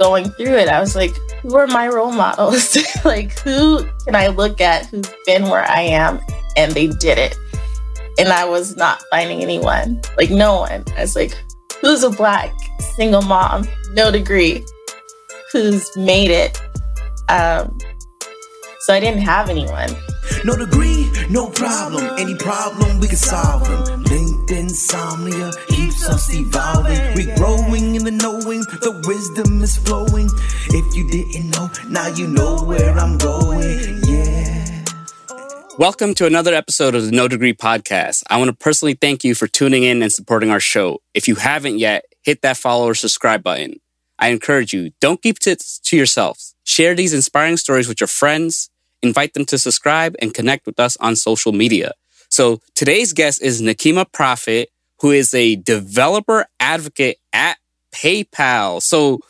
going through it, I was like, who are my role models? Like, who can I look at who's been where I am and they did it? And I was not finding anyone, like no one. I was like, who's a Black single mom, no degree, who's made it? So I didn't have anyone. No degree, no problem. Any problem, we can solve them. Linked insomnia keeps us evolving. We're growing in the knowing, the wisdom is flowing. If you didn't know, now you know where I'm going. Yeah. Welcome to another episode of the No Degree Podcast. I want to personally thank you for tuning in and supporting our show. If you haven't yet, hit that follow or subscribe button. I encourage you, don't keep tips to yourselves. Share these inspiring stories with your friends. Invite them to subscribe and connect with us on social media. So today's guest is Nikema Prophet, who is a developer advocate at PayPal. So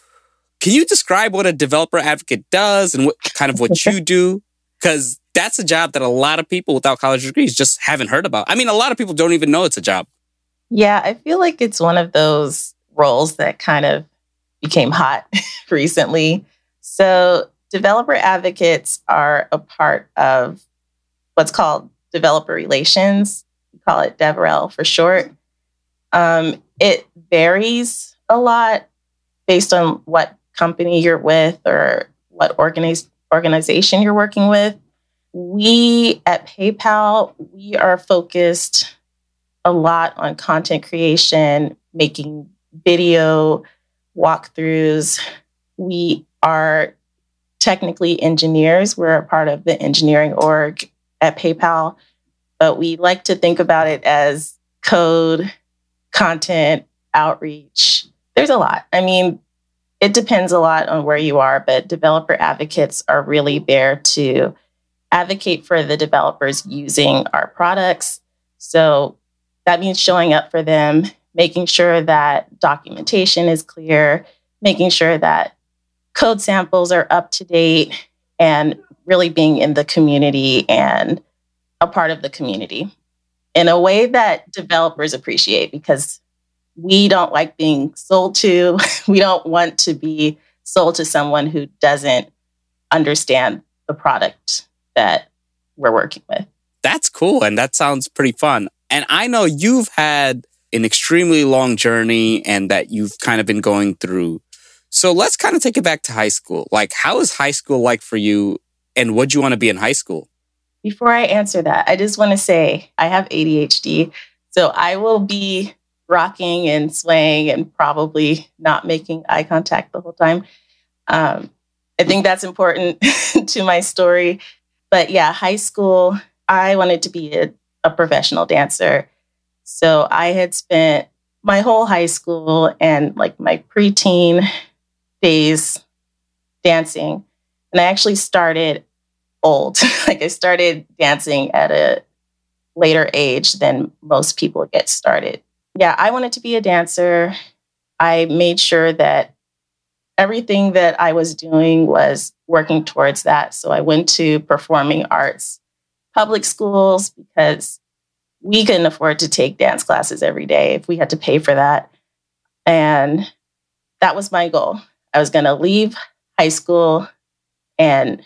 can you describe what a developer advocate does and what kind of what you do? Because that's a job that a lot of people without college degrees just haven't heard about. I mean, a lot of people don't even know it's a job. Yeah, I feel like it's one of those roles that kind of became hot recently. So developer advocates are a part of what's called developer relations. We call it DevRel for short. It varies a lot based on what company you're with or what organization you're working with. We at PayPal, we are focused a lot on content creation, making video walkthroughs. We are technically engineers. We're a part of the engineering org at PayPal, but we like to think about it as code, content, outreach. There's a lot. I mean, it depends a lot on where you are, but developer advocates are really there to advocate for the developers using our products. So that means showing up for them, making sure that documentation is clear, making sure that code samples are up to date, and really being in the community and a part of the community in a way that developers appreciate, because we don't like being sold to. We don't want to be sold to someone who doesn't understand the product that we're working with. That's cool. And that sounds pretty fun. And I know you've had an extremely long journey and that you've kind of been going through. So let's kind of take it back to high school. Like, how is high school like for you, and what do you want to be in high school? Before I answer that, I just want to say I have ADHD. So I will be rocking and swaying and probably not making eye contact the whole time. I think that's important to my story. But yeah, high school, I wanted to be a professional dancer. So I had spent my whole high school and like my preteen days dancing. And I actually started old. Like, I started dancing at a later age than most people get started. Yeah, I wanted to be a dancer. I made sure that everything that I was doing was working towards that. So I went to performing arts public schools because we couldn't afford to take dance classes every day if we had to pay for that. And that was my goal. I was going to leave high school and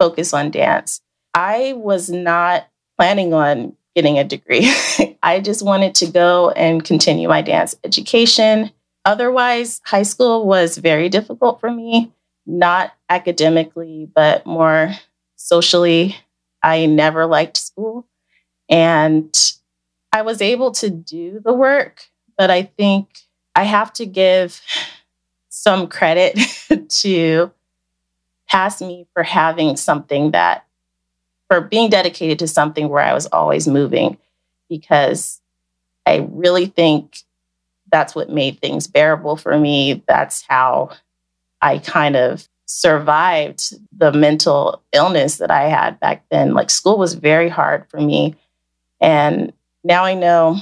focus on dance. I was not planning on getting a degree. I just wanted to go and continue my dance education. Otherwise, high school was very difficult for me, not academically, but more socially. I never liked school. And I was able to do the work, but I think I have to give some credit to past me for having something that, for being dedicated to something where I was always moving, because I really think that's what made things bearable for me. That's how I kind of survived the mental illness that I had back then. Like, school was very hard for me. And now I know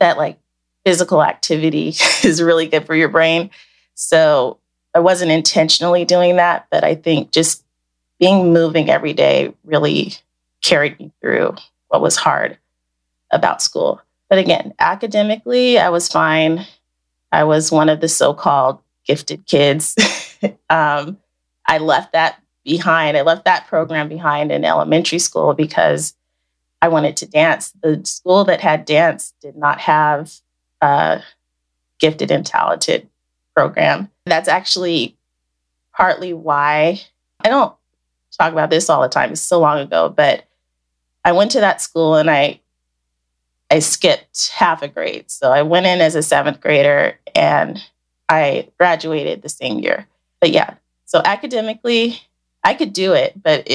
that like physical activity is really good for your brain. So I wasn't intentionally doing that, but I think just being moving every day really carried me through what was hard about school. But again, academically, I was fine. I was one of the so-called gifted kids. I left that behind. I left that program behind in elementary school because I wanted to dance. The school that had dance did not have a gifted and talented program. That's actually partly why I don't talk about this all the time. It's so long ago, but I went to that school and I skipped half a grade. So I went in as a 7th grader and I graduated the same year. But yeah, so academically, I could do it, but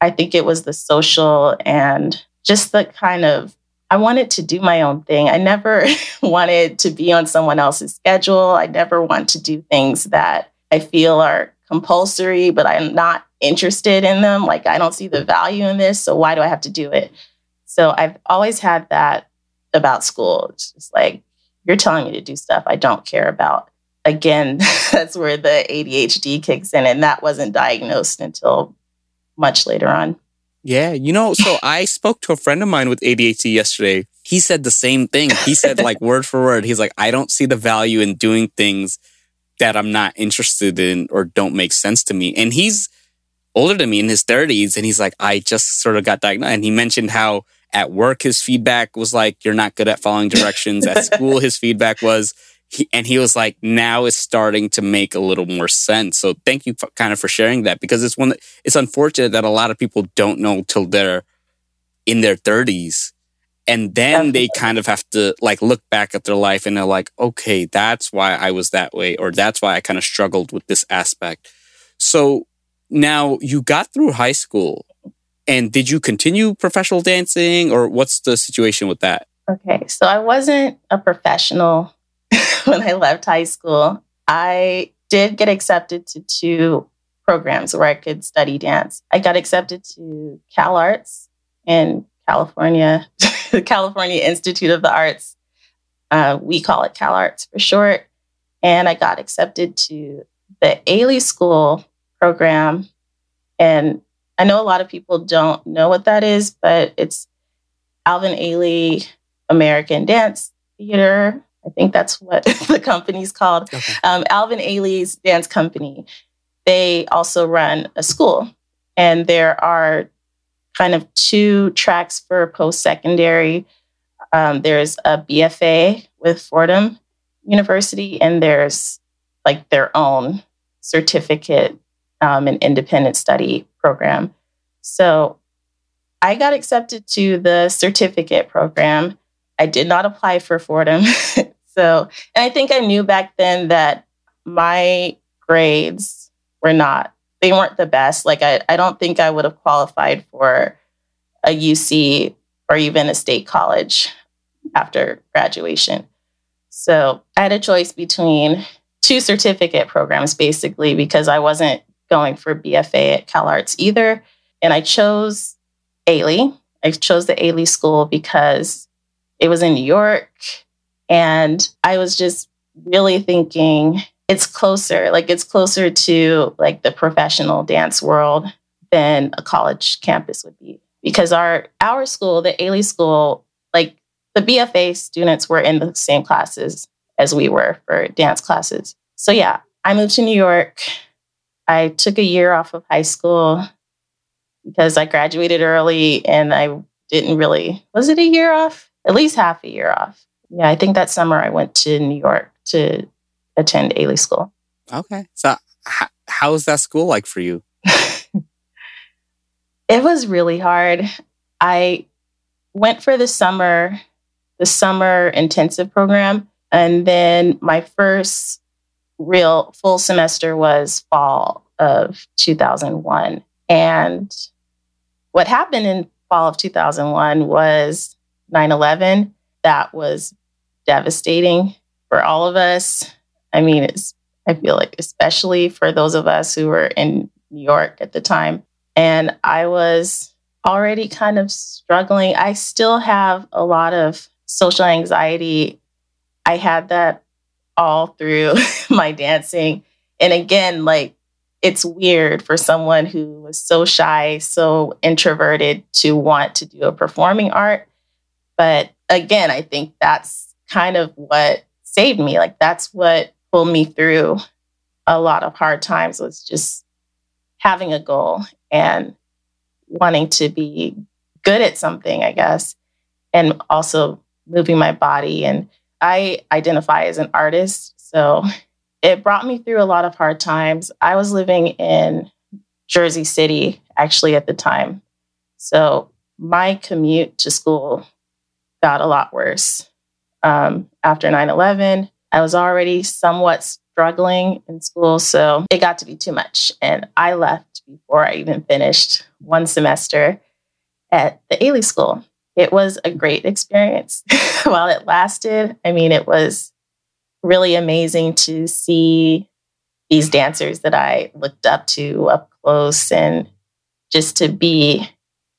I think it was the social and just the kind of, I wanted to do my own thing. I never wanted to be on someone else's schedule. I never want to do things that I feel are compulsory, but I'm not interested in them. Like, I don't see the value in this, so why do I have to do it? So I've always had that about school. It's just like, you're telling me to do stuff I don't care about. Again, that's where the ADHD kicks in, and that wasn't diagnosed until much later on. Yeah. You know, so I spoke to a friend of mine with ADHD yesterday. He said the same thing. He said, like, word for word, he's like, I don't see the value in doing things that I'm not interested in or don't make sense to me. And he's older than me, in his 30s. And he's like, I just sort of got diagnosed. And he mentioned how at work, his feedback was like, you're not good at following directions. At school, his feedback was, he was like, now it's starting to make a little more sense. So thank you for sharing that, because it's one that, it's unfortunate that a lot of people don't know till they're in their 30s. And then they kind of have to like look back at their life and they're like, okay, that's why I was that way, or that's why I kind of struggled with this aspect. So now you got through high school, and did you continue professional dancing, or what's the situation with that? Okay, so I wasn't a professional when I left high school. I did get accepted to 2 programs where I could study dance. I got accepted to CalArts in California, the California Institute of the Arts. We call it CalArts for short. And I got accepted to the Ailey School program. And I know a lot of people don't know what that is, but it's Alvin Ailey American Dance Theater. I think that's what the company's called. Okay. Alvin Ailey's dance company. They also run a school, and there are kind of 2 tracks for post-secondary. There's a BFA with Fordham University, and there's like their own certificate and independent study program. So I got accepted to the certificate program. I did not apply for Fordham. So, and I think I knew back then that my grades weren't the best. Like, I don't think I would have qualified for a UC or even a state college after graduation. So I had a choice between 2 certificate programs, basically, because I wasn't going for BFA at CalArts either. And I chose Ailey. I chose the Ailey School because it was in New York. And I was just really thinking, it's closer to like the professional dance world than a college campus would be. Because our school, the Ailey School, like the BFA students were in the same classes as we were for dance classes. So yeah, I moved to New York. I took a year off of high school because I graduated early and I didn't really, was it a year off? At least half a year off. Yeah, I think that summer I went to New York to attend Ailey School. Okay. So how was that school like for you? It was really hard. I went for the summer intensive program. And then my first real full semester was fall of 2001. And what happened in fall of 2001 was 9/11. That was devastating for all of us. I mean, I feel like especially for those of us who were in New York at the time. And I was already kind of struggling. I still have a lot of social anxiety. I had that all through my dancing. And again, like, it's weird for someone who was so shy, so introverted to want to do a performing art. But again, I think that's kind of what saved me. Like, that's what pulled me through a lot of hard times was just having a goal and wanting to be good at something, I guess, and also moving my body. And I identify as an artist, so it brought me through a lot of hard times. I was living in Jersey City, actually, at the time. So my commute to school got a lot worse. After 9/11, I was already somewhat struggling in school, so it got to be too much. And I left before I even finished one semester at the Ailey School. It was a great experience while it lasted. I mean, it was really amazing to see these dancers that I looked up to up close and just to be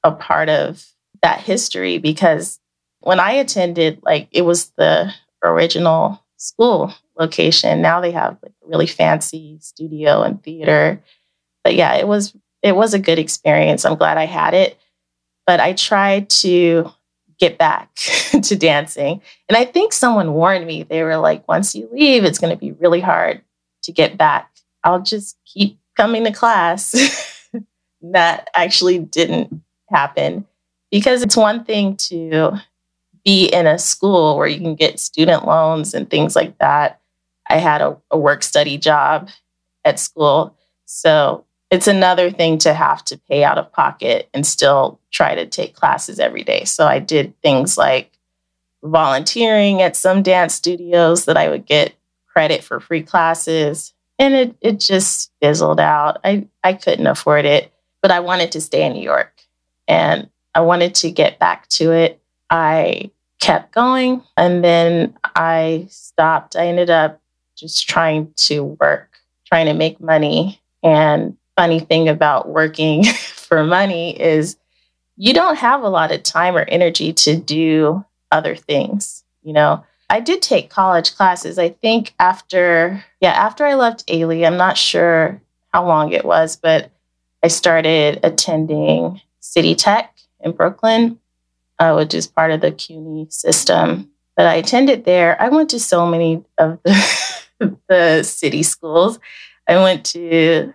a part of that history, because when I attended, like, it was the original school location. Now they have like a really fancy studio and theater. But yeah, it was a good experience. I'm glad I had it. But I tried to get back to dancing. And I think someone warned me. They were like, once you leave, it's going to be really hard to get back. I'll just keep coming to class. That actually didn't happen, because it's one thing to be in a school where you can get student loans and things like that. I had a work-study job at school. So it's another thing to have to pay out of pocket and still try to take classes every day. So I did things like volunteering at some dance studios that I would get credit for free classes. And it just fizzled out. I couldn't afford it, but I wanted to stay in New York and I wanted to get back to it. I kept going and then I stopped. I ended up just trying to work, trying to make money. And funny thing about working for money is you don't have a lot of time or energy to do other things. You know, I did take college classes. I think after I left Ailey, I'm not sure how long it was, but I started attending City Tech in Brooklyn, which is part of the CUNY system. But I attended there. I went to so many of the city schools. I went to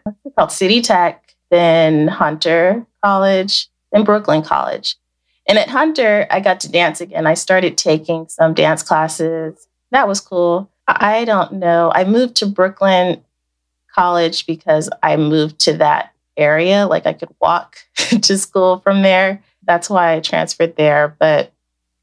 City Tech, then Hunter College, then Brooklyn College. And at Hunter, I got to dance again. I started taking some dance classes. That was cool. I don't know. I moved to Brooklyn College because I moved to that area. Like, I could walk to school from there. That's why I transferred there. But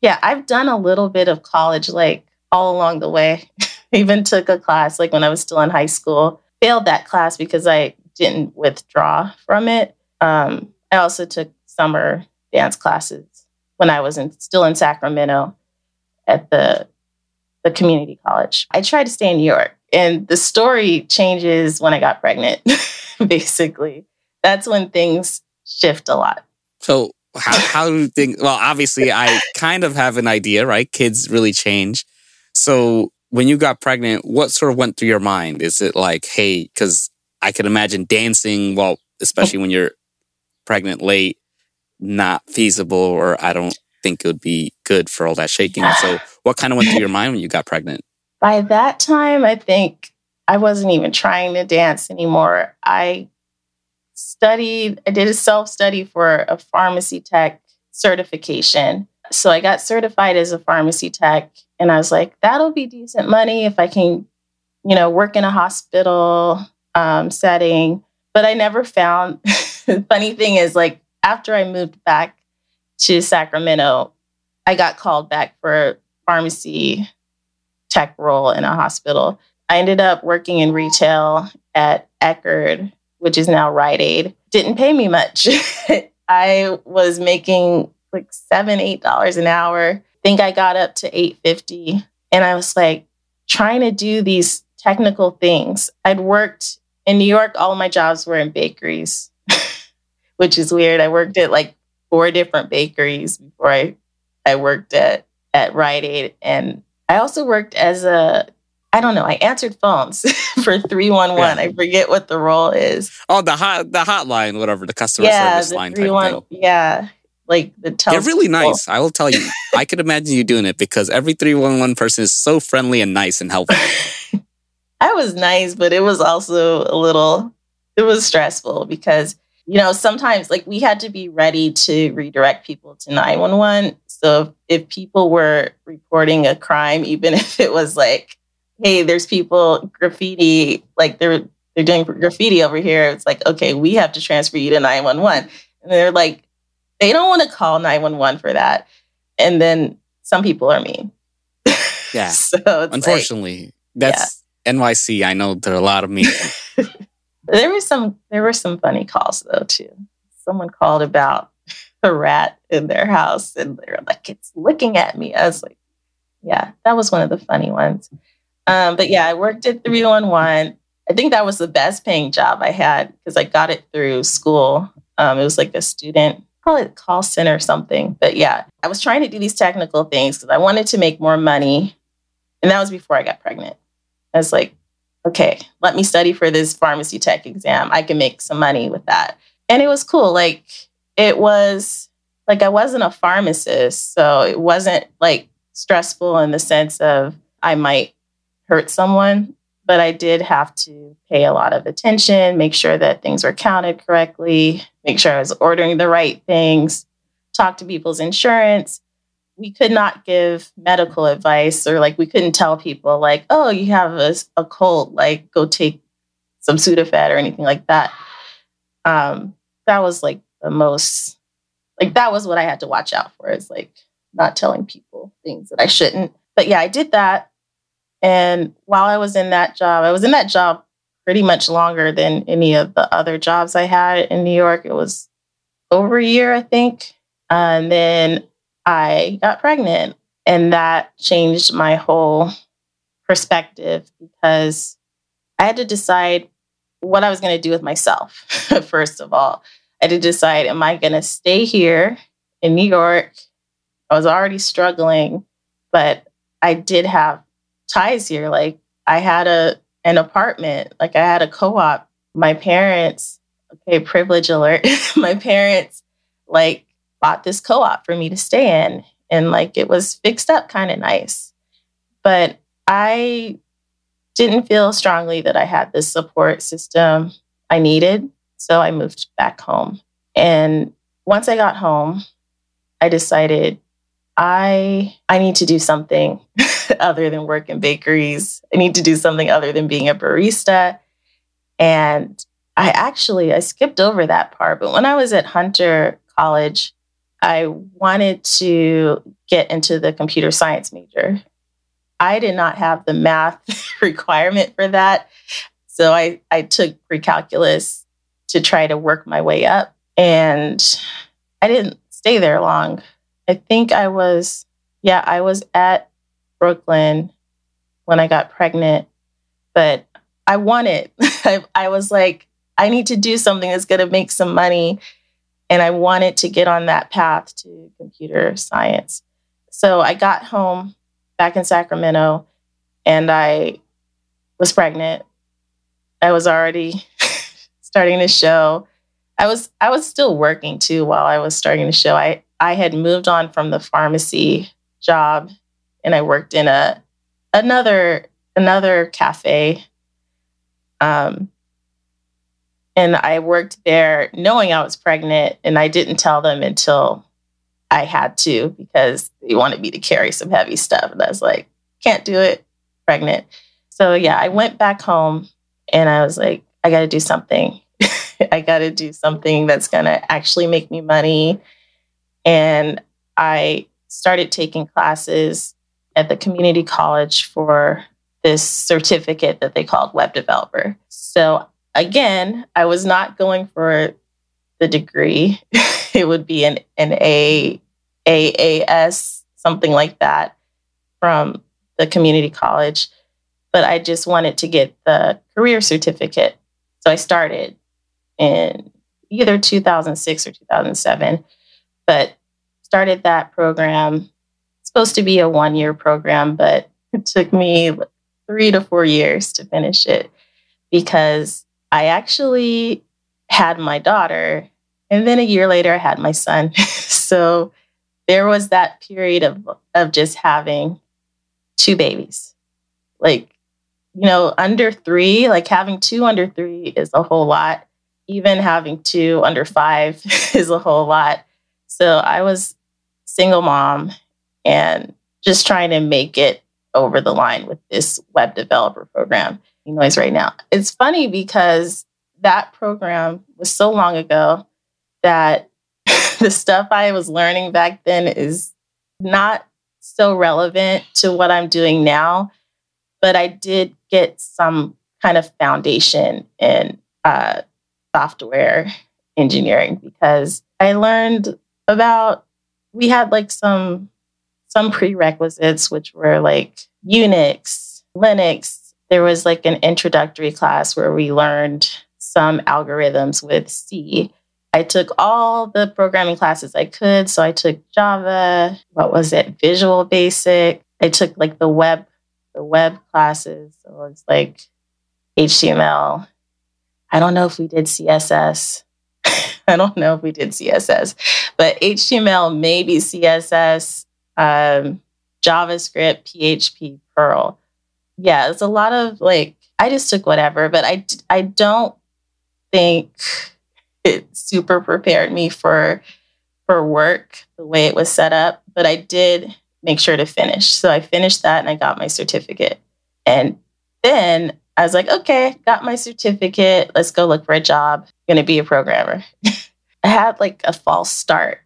yeah, I've done a little bit of college, like, all along the way. Even took a class, like, when I was still in high school. Failed that class because I didn't withdraw from it. I also took summer dance classes when I was still in Sacramento at the community college. I tried to stay in New York, and the story changes when I got pregnant, basically. That's when things shift a lot. So how do things... Well, obviously, I kind of have an idea, right? Kids really change. So when you got pregnant, what sort of went through your mind? Is it like, hey, because I could imagine dancing, well, especially when you're pregnant late, not feasible, or I don't think it would be good for all that shaking. So what kind of went through your mind when you got pregnant? By that time, I think I wasn't even trying to dance anymore. I did a self-study for a pharmacy tech certification. So I got certified as a pharmacy tech, and I was like, that'll be decent money if I can, you know, work in a hospital setting. But I never found... The funny thing is, like, after I moved back to Sacramento, I got called back for a pharmacy tech role in a hospital. I ended up working in retail at Eckerd's, which is now Rite Aid. Didn't pay me much. I was making like $7, $8 an hour. I think I got up to $8.50. And I was like trying to do these technical things. I'd worked in New York. All my jobs were in bakeries, which is weird. I worked at like 4 different bakeries before I worked at Rite Aid. And I also worked as I answered phones for 311. Yeah. I forget what the role is. Oh, the hotline, whatever, the customer service line type deal. Yeah, like the telephone. They're really nice, I will tell you. I could imagine you doing it because every 311 person is so friendly and nice and helpful. I was nice, but it was also a little, it was stressful because, you know, sometimes like we had to be ready to redirect people to 911. So if people were reporting a crime, even if it was like, hey, there's people graffiti, like they're doing graffiti over here. It's like, okay, we have to transfer you to 911. And they're like, they don't want to call 911 for that. And then some people are mean. Yeah. So unfortunately, like, that's NYC. I know there are a lot of mean. There were some funny calls though too. Someone called about a rat in their house and they were like, it's looking at me. I was like, yeah, that was one of the funny ones. But yeah, I worked at 311. I think that was the best paying job I had because I got it through school. It was like a student, call it call center or something. But yeah, I was trying to do these technical things because I wanted to make more money. And that was before I got pregnant. I was like, okay, let me study for this pharmacy tech exam. I can make some money with that. And it was cool. Like it was like, I wasn't a pharmacist, so it wasn't like stressful in the sense of I might hurt someone, but I did have to pay a lot of attention, make sure that things were counted correctly, make sure I was ordering the right things, talk to people's insurance. We could not give medical advice or like we couldn't tell people like, oh, you have a cold, like go take some Sudafed or anything like that. That was like the most, like that was what I had to watch out for is like not telling people things that I shouldn't. But yeah, I did that. And while I was in that job pretty much longer than any of the other jobs I had in New York. It was over a year, I think. And then I got pregnant and that changed my whole perspective because I had to decide what I was going to do with myself. First of all, I had to decide, am I going to stay here in New York? I was already struggling, but I did have ties here. Like I had an apartment, like I had a co-op. My parents, okay, privilege alert. My parents like bought this co-op for me to stay in and like it was fixed up kind of nice. But I didn't feel strongly that I had the support system I needed. So I moved back home. And once I got home, I decided I need to do something other than work in bakeries. I need to do something other than being a barista. And I skipped over that part. But when I was at Hunter College, I wanted to get into the computer science major. I did not have the math requirement for that. So I took pre-calculus to try to work my way up. And I didn't stay there long. I think I was at Brooklyn when I got pregnant, but I wanted, I was like, I need to do something that's going to make some money. And I wanted to get on that path to computer science. So I got home back in Sacramento and I was pregnant. I was already starting the show. I was still working too while I was starting the show. I had moved on from the pharmacy job and I worked in another cafe. And I worked there knowing I was pregnant and I didn't tell them until I had to because they wanted me to carry some heavy stuff. And I was like, can't do it, pregnant. So yeah, I went back home and I was like, I got to do something. I got to do something that's going to actually make me money. And I started taking classes at the community college for this certificate that they called web developer. So again, I was not going for the degree. It would be an AAS, something like that from the community college. But I just wanted to get the career certificate. So I started in either 2006 or 2007, but started that program. It's supposed to be a 1-year program, but it took me 3 to 4 years to finish it because I actually had my daughter and then a year later I had my son. So there was that period of just having 2 babies. Like you know, under three, like having two under three is a whole lot. Even having two under five is a whole lot. So I was single mom and just trying to make it over the line with this web developer program. You know, right now. It's funny because that program was so long ago that the stuff I was learning back then is not so relevant to what I'm doing now. But I did get some kind of foundation in software engineering because I learned about, we had like some prerequisites, which were like Unix, Linux. There was like an introductory class where we learned some algorithms with C. I took all the programming classes I could. So I took Java, Visual Basic. I took like the web classes. So it's like HTML. I don't know if we did CSS. But HTML, maybe CSS, JavaScript, PHP, Perl. Yeah, it's a lot of like, I just took whatever, but I don't think it super prepared me for work the way it was set up, but I did make sure to finish. So I finished that and I got my certificate. And then I was like, okay, got my certificate. Let's go look for a job. I'm going to be a programmer. I had like a false start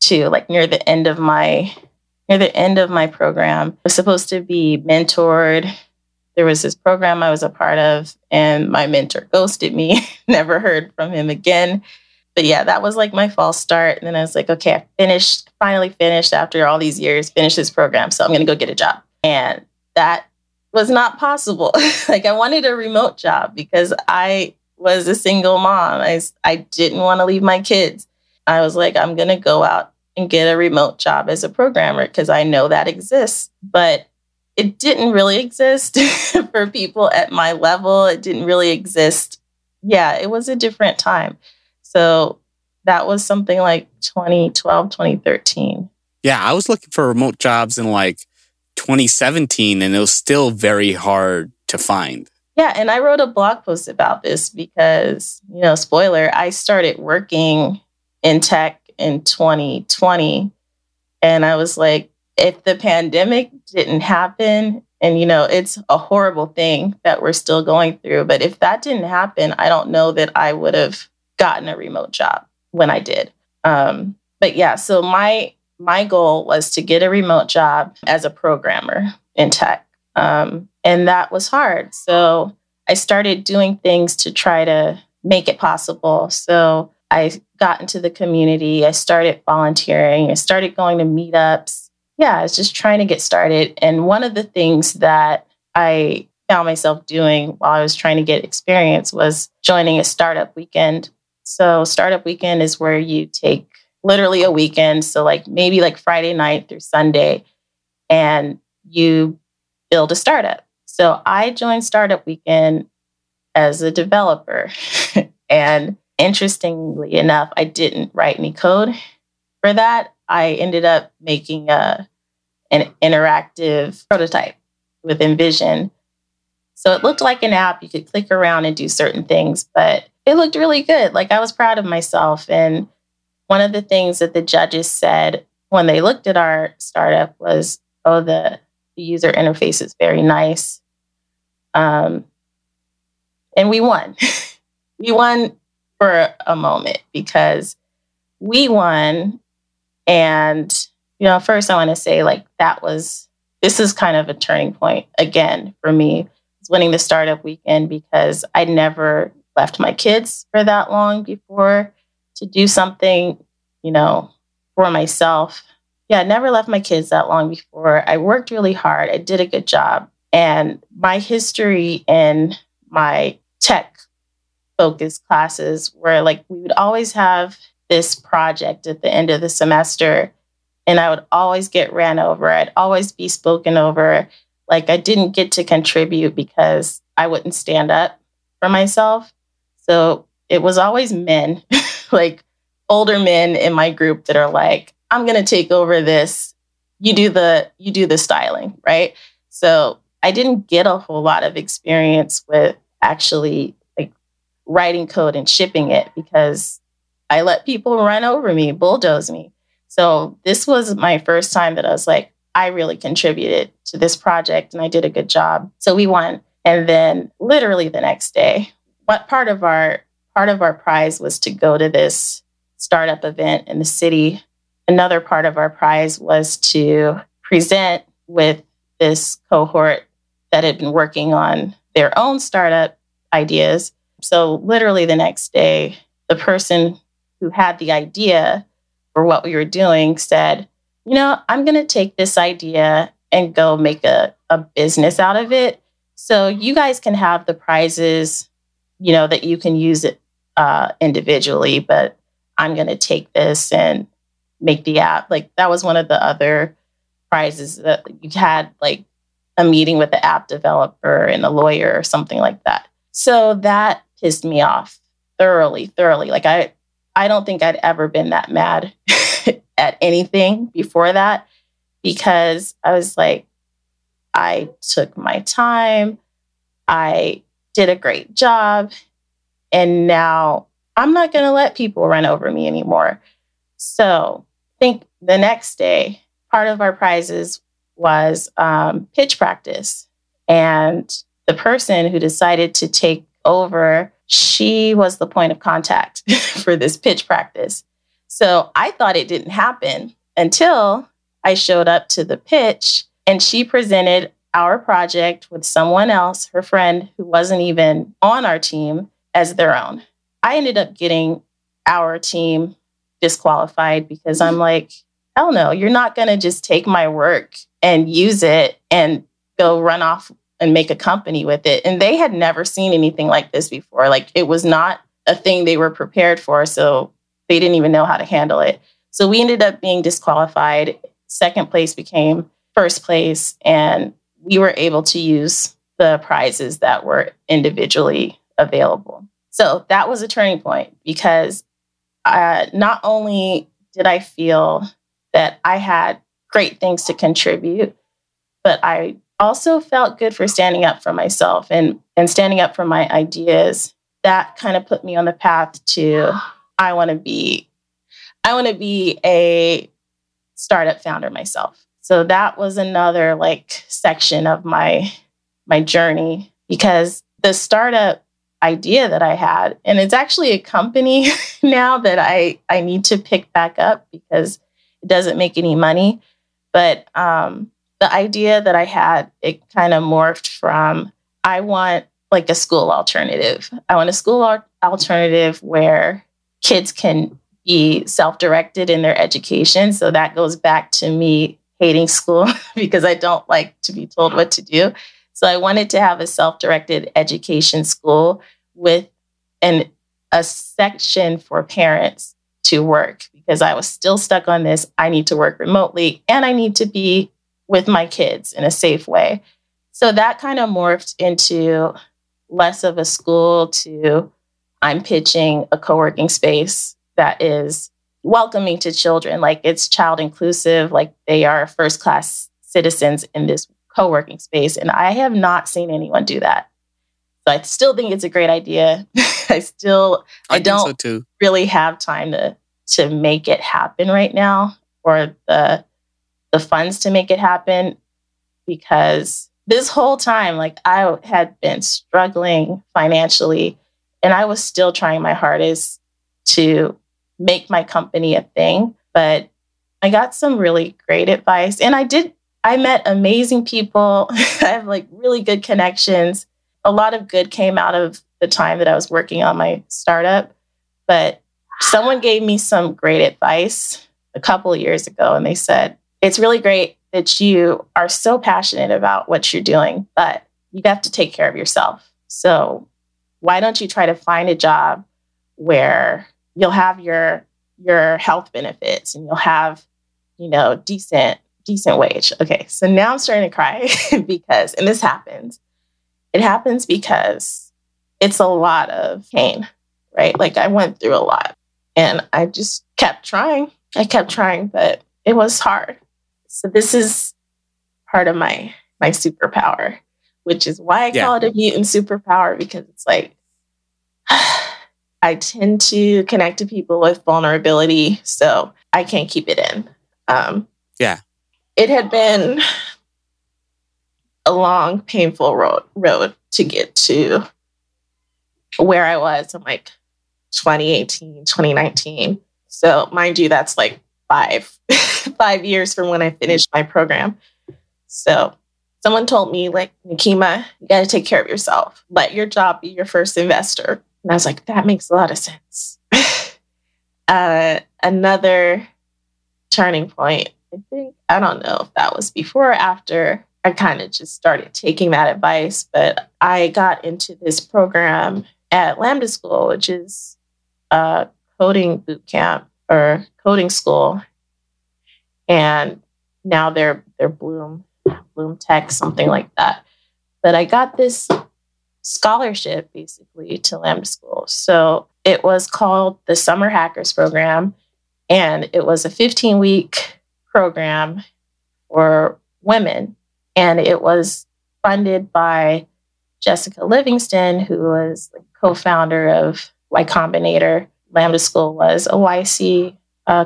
too, like near the end of my program. I was supposed to be mentored. There was this program I was a part of, and my mentor ghosted me, never heard from him again. But yeah, that was like my false start. And then I was like, okay, I finally finished after all these years, finished this program. So I'm going to go get a job. And that was not possible. Like I wanted a remote job because I was a single mom. I didn't want to leave my kids. I was like, I'm going to go out and get a remote job as a programmer because I know that exists. But it didn't really exist for people at my level. It didn't really exist. Yeah, it was a different time. So that was something like 2012, 2013. Yeah, I was looking for remote jobs in like 2017 and it was still very hard to find. Yeah, and I wrote a blog post about this because, you know, spoiler, I started working in tech in 2020 and I was like, if the pandemic didn't happen, and, you know, it's a horrible thing that we're still going through, but if that didn't happen, I don't know that I would have gotten a remote job when I did. But yeah, so my goal was to get a remote job as a programmer in tech. And that was hard. So I started doing things to try to make it possible. So I got into the community. I started volunteering. I started going to meetups. Yeah, I was just trying to get started. And one of the things that I found myself doing while I was trying to get experience was joining a startup weekend. So startup weekend is where you take literally a weekend. So like maybe like Friday night through Sunday and you build a startup. So I joined startup weekend as a developer. And interestingly enough, I didn't write any code for that. I ended up making an interactive prototype with Envision. So it looked like an app. You could click around and do certain things, but it looked really good. Like I was proud of myself. And one of the things that the judges said when they looked at our startup was, oh, the user interface is very nice. And we won. We won for a moment because we won. And, you know, first I want to say like this is kind of a turning point again for me, winning the startup weekend, because I never left my kids for that long before to do something, you know, for myself. Yeah, I never left my kids that long before. I worked really hard. I did a good job. And my history in my tech focused classes were like we would always have this project at the end of the semester. And I would always get ran over. I'd always be spoken over. Like I didn't get to contribute because I wouldn't stand up for myself. So it was always men, like older men in my group that are like, I'm going to take over this. You do the styling, right? So I didn't get a whole lot of experience with actually like writing code and shipping it because I let people run over me, bulldoze me. So this was my first time that I was like, I really contributed to this project and I did a good job. So we won. And then literally the next day, what part of our prize was to go to this startup event in the city. Another part of our prize was to present with this cohort that had been working on their own startup ideas. So literally the next day, the person who had the idea for what we were doing said, you know, I'm going to take this idea and go make a business out of it. So you guys can have the prizes, you know, that you can use it individually, but I'm going to take this and make the app. Like that was one of the other prizes that you had, like a meeting with the app developer and a lawyer or something like that. So that pissed me off thoroughly. Like I don't think I'd ever been that mad at anything before that because I was like, I took my time, I did a great job, and now I'm not going to let people run over me anymore. So I think the next day, part of our prizes was pitch practice. And the person who decided to take over, she was the point of contact for this pitch practice. So I thought it didn't happen until I showed up to the pitch and she presented our project with someone else, her friend who wasn't even on our team, as their own. I ended up getting our team disqualified because I'm like, hell no, you're not going to just take my work and use it and go run off and make a company with it. And they had never seen anything like this before. Like it was not a thing they were prepared for. So they didn't even know how to handle it. So we ended up being disqualified. Second place became first place. And we were able to use the prizes that were individually available. So that was a turning point because not only did I feel that I had great things to contribute, but I also felt good for standing up for myself and standing up for my ideas. That kind of put me on the path to I want to be a startup founder myself. So that was another like section of my journey because the startup idea that I had, and it's actually a company now that I need to pick back up because it doesn't make any money. But the idea that I had, it kind of morphed from, I want like a school alternative. I want a school alternative where kids can be self-directed in their education. So that goes back to me hating school because I don't like to be told what to do. So I wanted to have a self-directed education school with a section for parents to work because I was still stuck on this. I need to work remotely and I need to be with my kids in a safe way. So that kind of morphed into less of a school to I'm pitching a co-working space that is welcoming to children. Like it's child inclusive, like they are first-class citizens in this co-working space. And I have not seen anyone do that. So I still think it's a great idea. I don't really have time to make it happen right now or the funds to make it happen because this whole time, like I had been struggling financially and I was still trying my hardest to make my company a thing. But I got some really great advice and I met amazing people. I have like really good connections. A lot of good came out of the time that I was working on my startup, but someone gave me some great advice a couple of years ago and they said, it's really great that you are so passionate about what you're doing, but you have to take care of yourself. So why don't you try to find a job where you'll have your health benefits and you'll have, you know, decent wage. Okay, so now I'm starting to cry because, and this happens. It happens because it's a lot of pain, right? Like I went through a lot and I just kept trying. but it was hard. So this is part of my superpower which is why I call it a mutant superpower, because it's like, I tend to connect to people with vulnerability, so I can't keep it in. It had been a long, painful road to get to where I was in like 2018, 2019. So mind you, that's like five years from when I finished my program. So someone told me, like, Nikema, you got to take care of yourself. Let your job be your first investor. And I was like, that makes a lot of sense. Another turning point, I think, I don't know if that was before or after, I kind of just started taking that advice, but I got into this program at Lambda School, which is a coding boot camp or coding school. And now they're Bloom Tech, something like that. But I got this scholarship basically to Lambda School. So it was called the Summer Hackers Program. And it was a 15-week program for women. And it was funded by Jessica Livingston, who was the co-founder of Y Combinator. Lambda School was a YC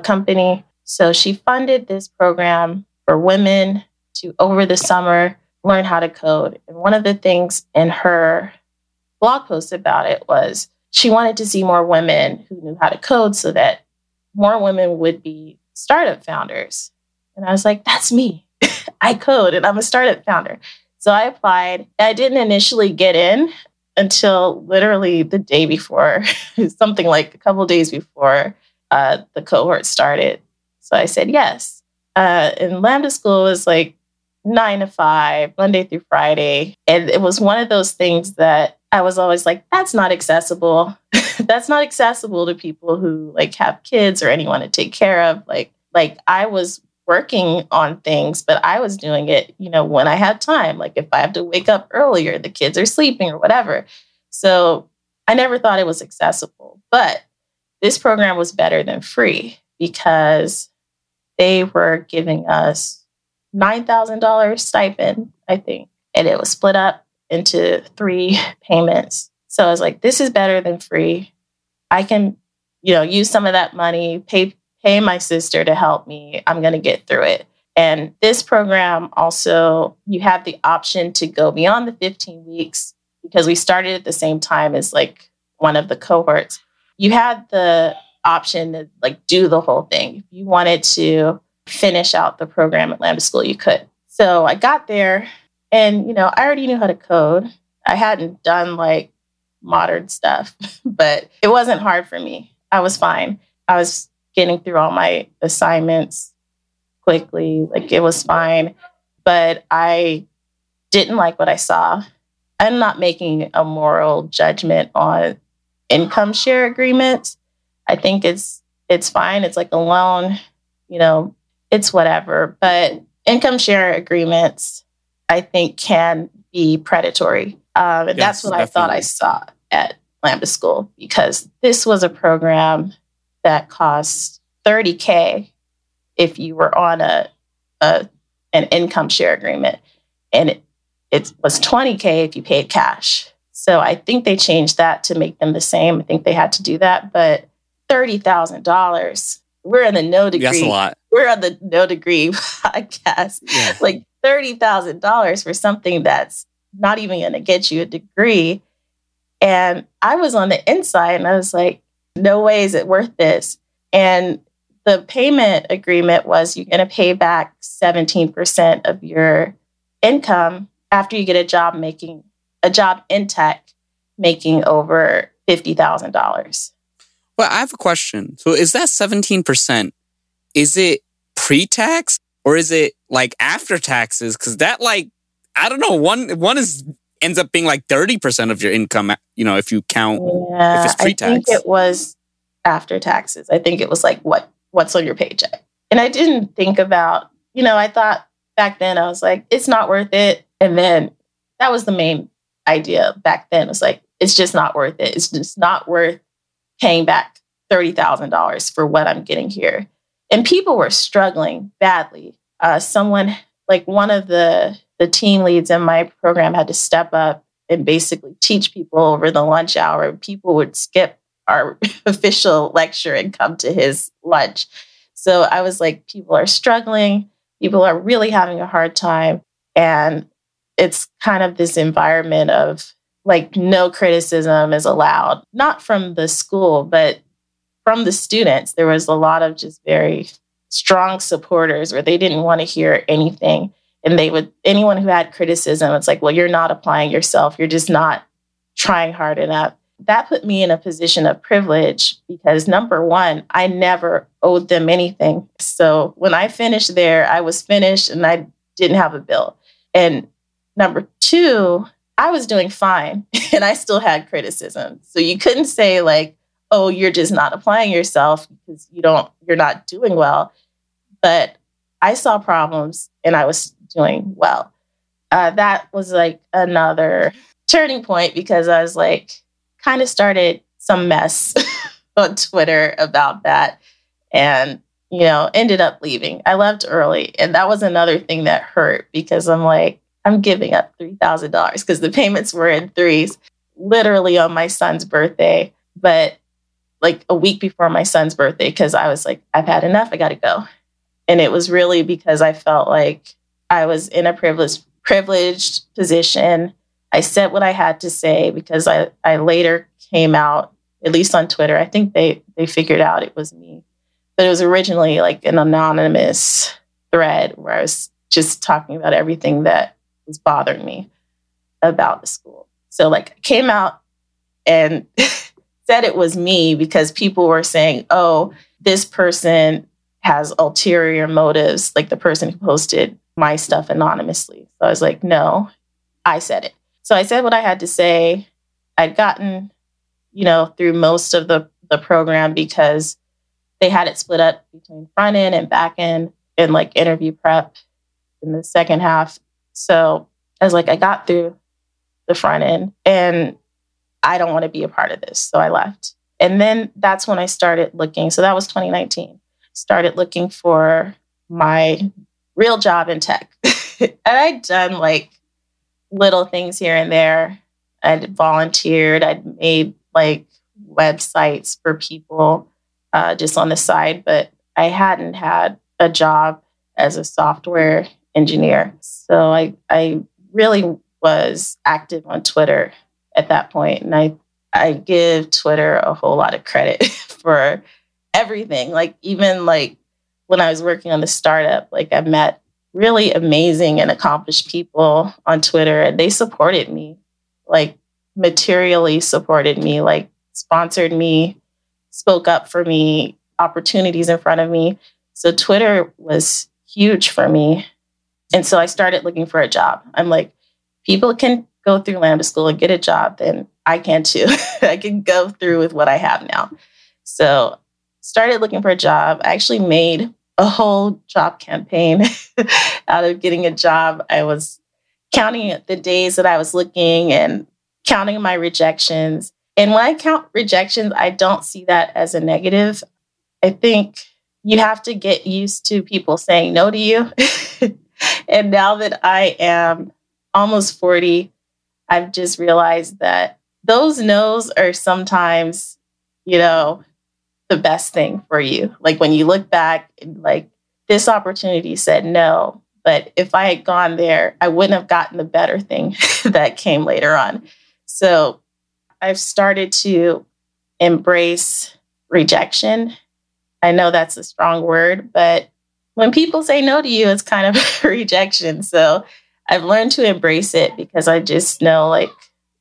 company. So she funded this program for women to, over the summer, learn how to code. And one of the things in her blog post about it was she wanted to see more women who knew how to code so that more women would be startup founders. And I was like, that's me. I code and I'm a startup founder. So I applied. I didn't initially get in until literally the day before, something like a couple of days before the cohort started. So I said yes. And Lambda School was like 9 to 5, Monday through Friday. And it was one of those things that I was always like, that's not accessible. That's not accessible to people who like have kids or anyone to take care of. Like I was working on things, but I was doing it, you know, when I had time. Like if I have to wake up earlier, the kids are sleeping or whatever. So I never thought it was accessible. But this program was better than free because they were giving us $9,000 stipend, I think. And it was split up into 3 payments. So I was like, this is better than free. I can, you know, use some of that money, pay my sister to help me. I'm going to get through it. And this program also, you have the option to go beyond the 15 weeks because we started at the same time as like one of the cohorts. You had the option to like do the whole thing. If you wanted to finish out the program at Lambda School, you could. So I got there and, you know, I already knew how to code. I hadn't done like modern stuff, but it wasn't hard for me. I was fine. I was getting through all my assignments quickly. Like, it was fine. But I didn't like what I saw. I'm not making a moral judgment on income share agreements. I think it's fine. It's like a loan, you know, it's whatever. But income share agreements, I think, can be predatory. And yes, that's what definitely. I thought I saw at Lambda School, because this was a program that costs $30,000 if you were on an income share agreement. And it was $20,000 if you paid cash. So I think they changed that to make them the same. I think they had to do that. But $30,000, we're in the no degree. That's a lot. We're on the no degree podcast. Yeah. Like $30,000 for something that's not even going to get you a degree. And I was on the inside and I was like, no way is it worth this. And the payment agreement was you're going to pay back 17% of your income after you get a job in tech making over $50,000. Well, I have a question. So is that 17%? Is it pre-tax or is it like after taxes? Because that, like, I don't know, one is ends up being like 30% of your income, you know, if you count, if it's pre-tax. I think it was after taxes. I think it was like what's on your paycheck. And I didn't think about, you know, I thought back then, I was like, it's not worth it. And then that was the main idea back then. It was like, it's just not worth it. It's just not worth paying back $30,000 for what I'm getting here. And people were struggling badly. Someone, like one of the the team leads in my program had to step up and basically teach people over the lunch hour. People would skip our official lecture and come to his lunch. So I was like, people are struggling. People are really having a hard time. And it's kind of this environment of like no criticism is allowed, not from the school, but from the students. There was a lot of just very strong supporters where they didn't want to hear anything. And they would, anyone who had criticism, it's like, well, you're not applying yourself. You're just not trying hard enough. That put me in a position of privilege because, number one, I never owed them anything. So when I finished there, I was finished and I didn't have a bill. And number two, I was doing fine and I still had criticism. So you couldn't say like, oh, you're just not applying yourself because you're not doing well. But I saw problems and I was doing well. That was like another turning point because I was like, kind of started some mess on Twitter about that and, you know, ended up leaving. I left early. And that was another thing that hurt because I'm like, I'm giving up $3,000 because the payments were in threes, literally on my son's birthday, but like a week before my son's birthday, because I was like, I've had enough. I got to go. And it was really because I felt like I was in a privileged position. I said what I had to say because I later came out, at least on Twitter. I think they figured out it was me. But it was originally like an anonymous thread where I was just talking about everything that was bothering me about the school. So like I came out and said it was me because people were saying, oh, this person has ulterior motives, like the person who posted my stuff anonymously. So I was like, no, I said it. So I said what I had to say. I'd gotten, you know, through most of the program because they had it split up between front end and back end and like interview prep in the second half. So I was like, I got through the front end and I don't want to be a part of this. So I left. And then that's when I started looking. So that was 2019. Started looking for my real job in tech. And I'd done like little things here and there. I'd volunteered. I'd made like websites for people just on the side, but I hadn't had a job as a software engineer. So I really was active on Twitter at that point. And I give Twitter a whole lot of credit for everything. Like even like when I was working on the startup, like I met really amazing and accomplished people on Twitter and they supported me, like materially supported me, like sponsored me, spoke up for me, opportunities in front of me. So Twitter was huge for me. And so I started looking for a job. I'm like, people can go through Lambda School and get a job, then I can too. I can go through with what I have now. So started looking for a job. I actually made a whole job campaign out of getting a job. I was counting the days that I was looking and counting my rejections. And when I count rejections, I don't see that as a negative. I think you have to get used to people saying no to you. And now that I am almost 40, I've just realized that those no's are sometimes, you know, the best thing for you. Like when you look back, like this opportunity said no, but if I had gone there, I wouldn't have gotten the better thing that came later on. So I've started to embrace rejection. I know that's a strong word, but when people say no to you, it's kind of rejection. So I've learned to embrace it because I just know like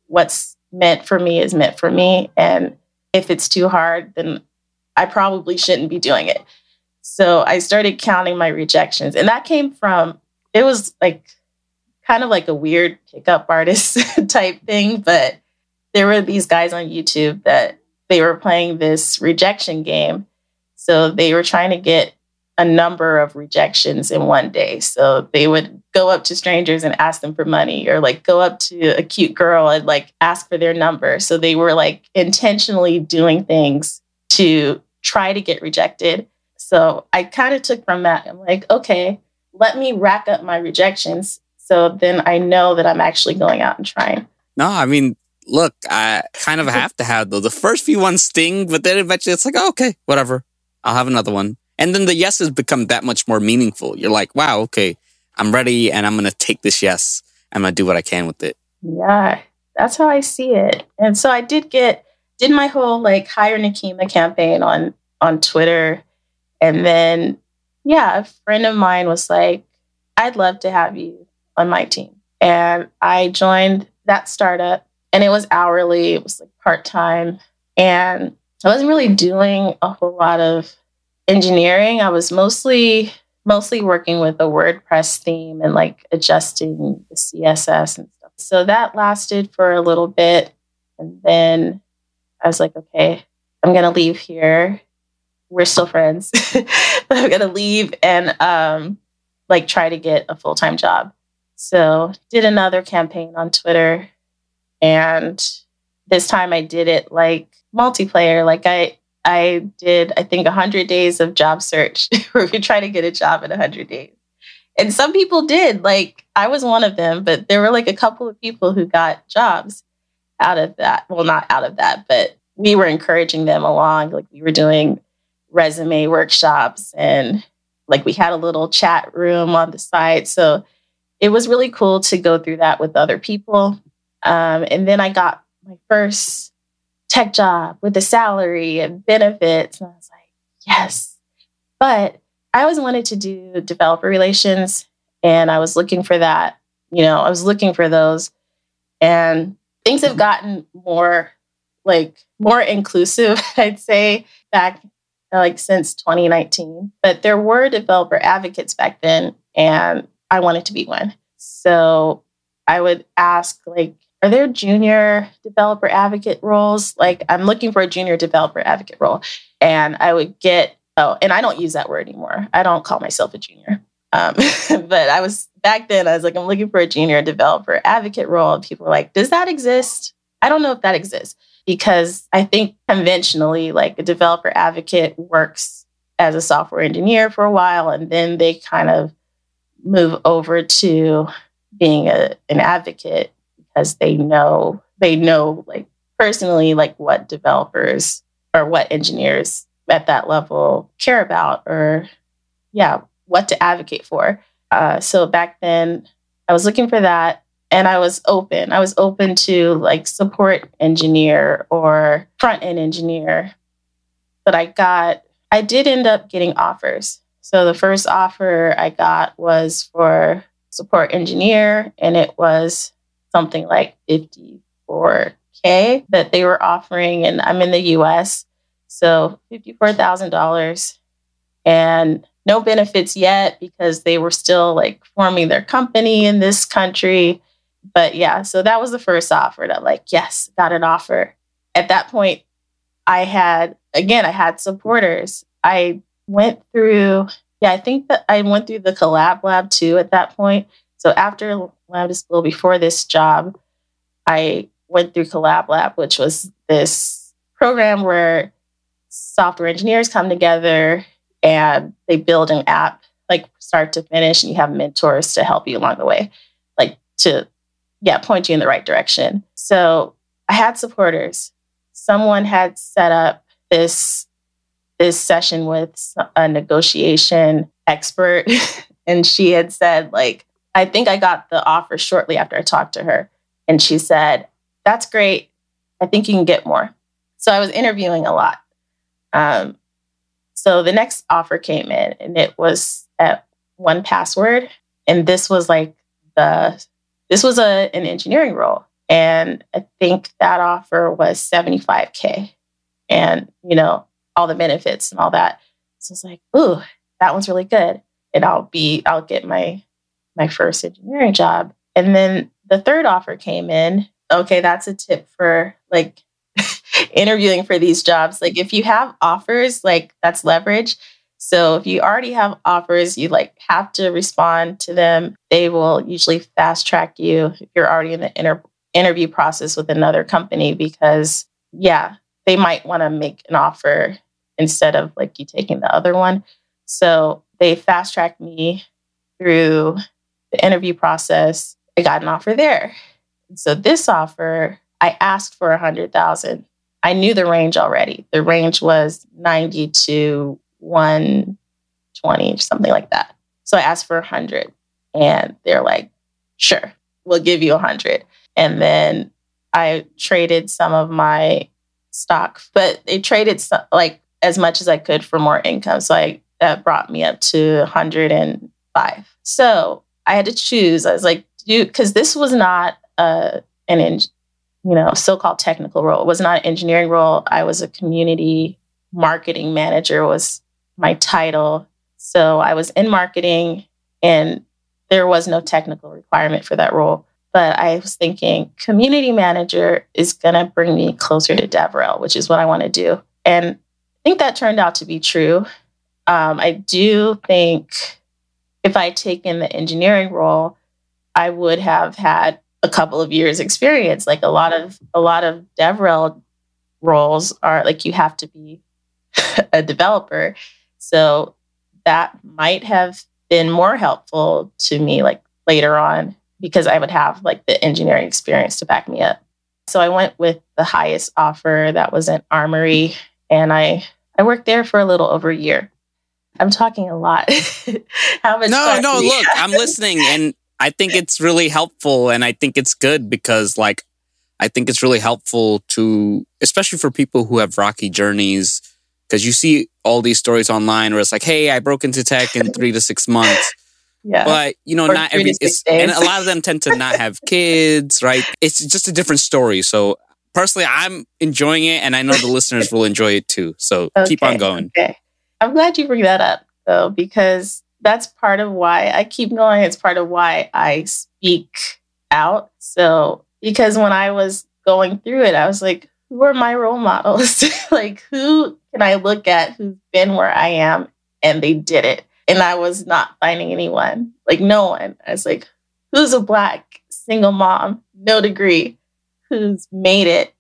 what's meant for me is meant for me. And if it's too hard, then I probably shouldn't be doing it. So I started counting my rejections. And that came from, it was like kind of like a weird pickup artist type thing. But there were these guys on YouTube that they were playing this rejection game. So they were trying to get a number of rejections in one day. So they would go up to strangers and ask them for money, or like go up to a cute girl and like ask for their number. So they were like intentionally doing things to try to get rejected. So I kind of took from that. I'm like, okay, let me rack up my rejections So then I know that I'm actually going out and trying. No, I mean, look, I kind of have to have those. The first few ones sting, but then eventually it's like, oh, okay, whatever. I'll have another one. And then the yeses become that much more meaningful. You're like, wow, okay, I'm ready and I'm going to take this yes. I'm going to do what I can with it. Yeah, that's how I see it. And so I did my whole like Hire Nikema campaign on Twitter. And then, yeah, a friend of mine was like, I'd love to have you on my team. And I joined that startup and it was hourly. It was like part-time. And I wasn't really doing a whole lot of engineering. I was mostly working with a WordPress theme and like adjusting the CSS and stuff. So that lasted for a little bit. And then I was like, okay, I'm going to leave here. We're still friends. I'm going to leave and like try to get a full-time job. So did another campaign on Twitter. And this time I did it like multiplayer. Like I did, I think, 100 days of job search where we try to get a job in 100 days. And some people did. Like I was one of them, but there were like a couple of people who got jobs out of that. Well, not out of that, but we were encouraging them along. Like we were doing resume workshops and like we had a little chat room on the site. So it was really cool to go through that with other people. And then I got my first tech job with a salary and benefits. And I was like, yes. But I always wanted to do developer relations. And I was looking for that. You know, I was looking for those. And things have gotten more inclusive, I'd say, back like since 2019. But there were developer advocates back then. And I wanted to be one. So I would ask, like, are there junior developer advocate roles? Like, I'm looking for a junior developer advocate role. And I would get, and I don't use that word anymore. I don't call myself a junior. But I was, back then, I was like, I'm looking for a junior developer advocate role. And people were like, does that exist? I don't know if that exists. Because I think conventionally, like, a developer advocate works as a software engineer for a while. And then they kind of move over to being an advocate because they know like personally like what developers or what engineers at that level care about or what to advocate for. So back then I was looking for that and I was open to like support engineer or front end engineer, but I did end up getting offers. So the first offer I got was for support engineer, and it was something like $54K that they were offering. And I'm in the US, so $54,000 and no benefits yet because they were still like forming their company in this country. But yeah, so that was the first offer that like, yes, got an offer. At that point, I had supporters. I went through... Yeah, I think that I went through the Collab Lab too at that point. So after Lab to School, before this job, I went through Collab Lab, which was this program where software engineers come together and they build an app, like start to finish, and you have mentors to help you along the way, like to, point you in the right direction. So I had supporters. Someone had set up this session with a negotiation expert. And she had said, like, I think I got the offer shortly after I talked to her. And she said, that's great. I think you can get more. So I was interviewing a lot. So the next offer came in and it was at 1Password. And this was like an engineering role. And I think that offer was $75K. And, all the benefits and all that. So it's like, ooh, that one's really good. And I'll get my first engineering job. And then the third offer came in. Okay, that's a tip for like interviewing for these jobs. Like if you have offers, like that's leverage. So if you already have offers, you like have to respond to them. They will usually fast track you if you're already in the interview process with another company because they might want to make an offer instead of like you taking the other one. So they fast tracked me through the interview process, I got an offer there. So this offer, I asked for $100,000. I knew the range already. The range was 90 to 120, something like that. So I asked for 100 and they're like, sure, we'll give you 100. And then I traded some of my stock, but they traded some, like as much as I could for more income. So that brought me up to 105. So I had to choose. I was like, because this was not an so-called technical role. It was not an engineering role. I was a community marketing manager was my title. So I was in marketing and there was no technical requirement for that role. But I was thinking community manager is going to bring me closer to DevRel, which is what I want to do. And I think that turned out to be true. I do think if I had taken the engineering role, I would have had a couple of years experience. Like a lot of DevRel roles are like, you have to be a developer. So that might have been more helpful to me like later on, because I would have like the engineering experience to back me up. So I went with the highest offer that was at Armory, and I worked there for a little over a year. I'm talking a lot. How much? No, look, I'm listening, and I think it's really helpful, and I think it's good because like I think it's really helpful to, especially for people who have rocky journeys, because you see all these stories online where it's like, hey, I broke into tech in 3 to 6 months. Yeah. But, not every, and a lot of them tend to not have kids, right? It's just a different story. So personally, I'm enjoying it, and I know the listeners will enjoy it too. So keep on going. Okay. I'm glad you bring that up though, because that's part of why I keep going. It's part of why I speak out. So, because when I was going through it, I was like, who are my role models? Like, who can I look at who's been where I am and they did it? And I was not finding anyone, like no one. I was like, who's a Black single mom, no degree, who's made it?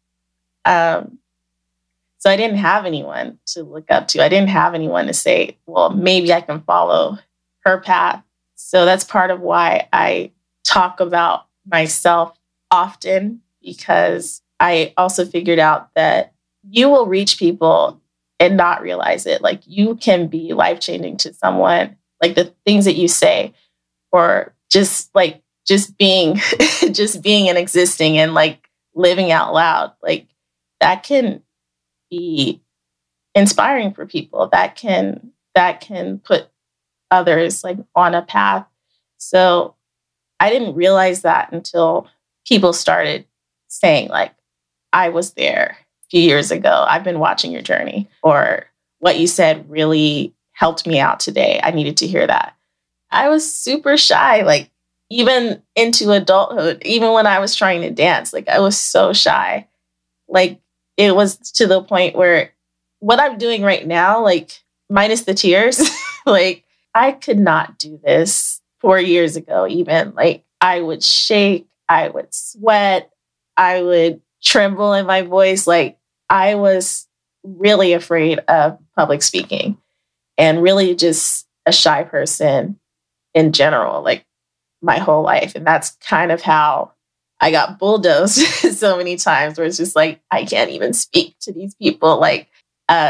So I didn't have anyone to look up to. I didn't have anyone to say, well, maybe I can follow her path. So that's part of why I talk about myself often, because I also figured out that you will reach people and not realize it. Like, you can be life-changing to someone. Like, the things that you say, or just being and existing and like living out loud, like that can be inspiring for people. That can put others like on a path. So I didn't realize that until people started saying like, I was there few years ago, I've been watching your journey, or what you said really helped me out today. I needed to hear that. I was super shy, like even into adulthood, even when I was trying to dance, like I was so shy. Like it was to the point where what I'm doing right now, like minus the tears, like I could not do this 4 years ago, even like I would shake, I would sweat, I would tremble in my voice. Like I was really afraid of public speaking and really just a shy person in general, like my whole life. And that's kind of how I got bulldozed so many times, where it's just like, I can't even speak to these people. Like,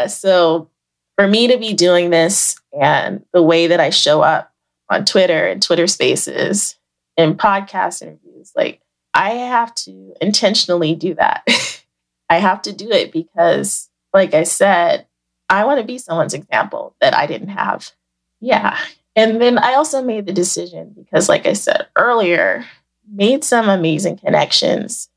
so for me to be doing this and the way that I show up on Twitter and Twitter Spaces and podcast interviews, like I have to intentionally do that. I have to do it because, like I said, I want to be someone's example that I didn't have. Yeah. And then I also made the decision because, like I said earlier, made some amazing connections,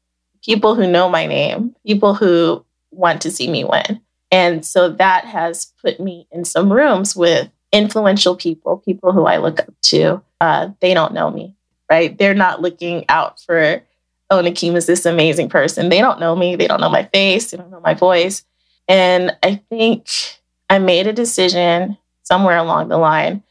people who know my name, people who want to see me win. And so that has put me in some rooms with influential people, people who I look up to. They don't know me. Right? They're not looking out for, oh, Nikema's this amazing person. They don't know me. They don't know my face. They don't know my voice. And I think I made a decision somewhere along the line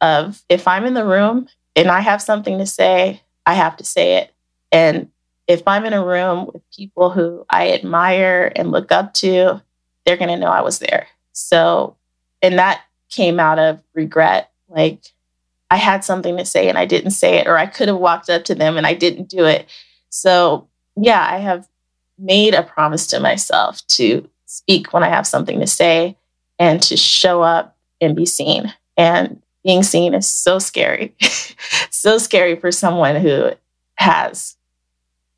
of, if I'm in the room and I have something to say, I have to say it. And if I'm in a room with people who I admire and look up to, they're going to know I was there. So, and that came out of regret. Like, I had something to say and I didn't say it, or I could have walked up to them and I didn't do it. So yeah, I have made a promise to myself to speak when I have something to say and to show up and be seen. And being seen is so scary, so scary for someone who has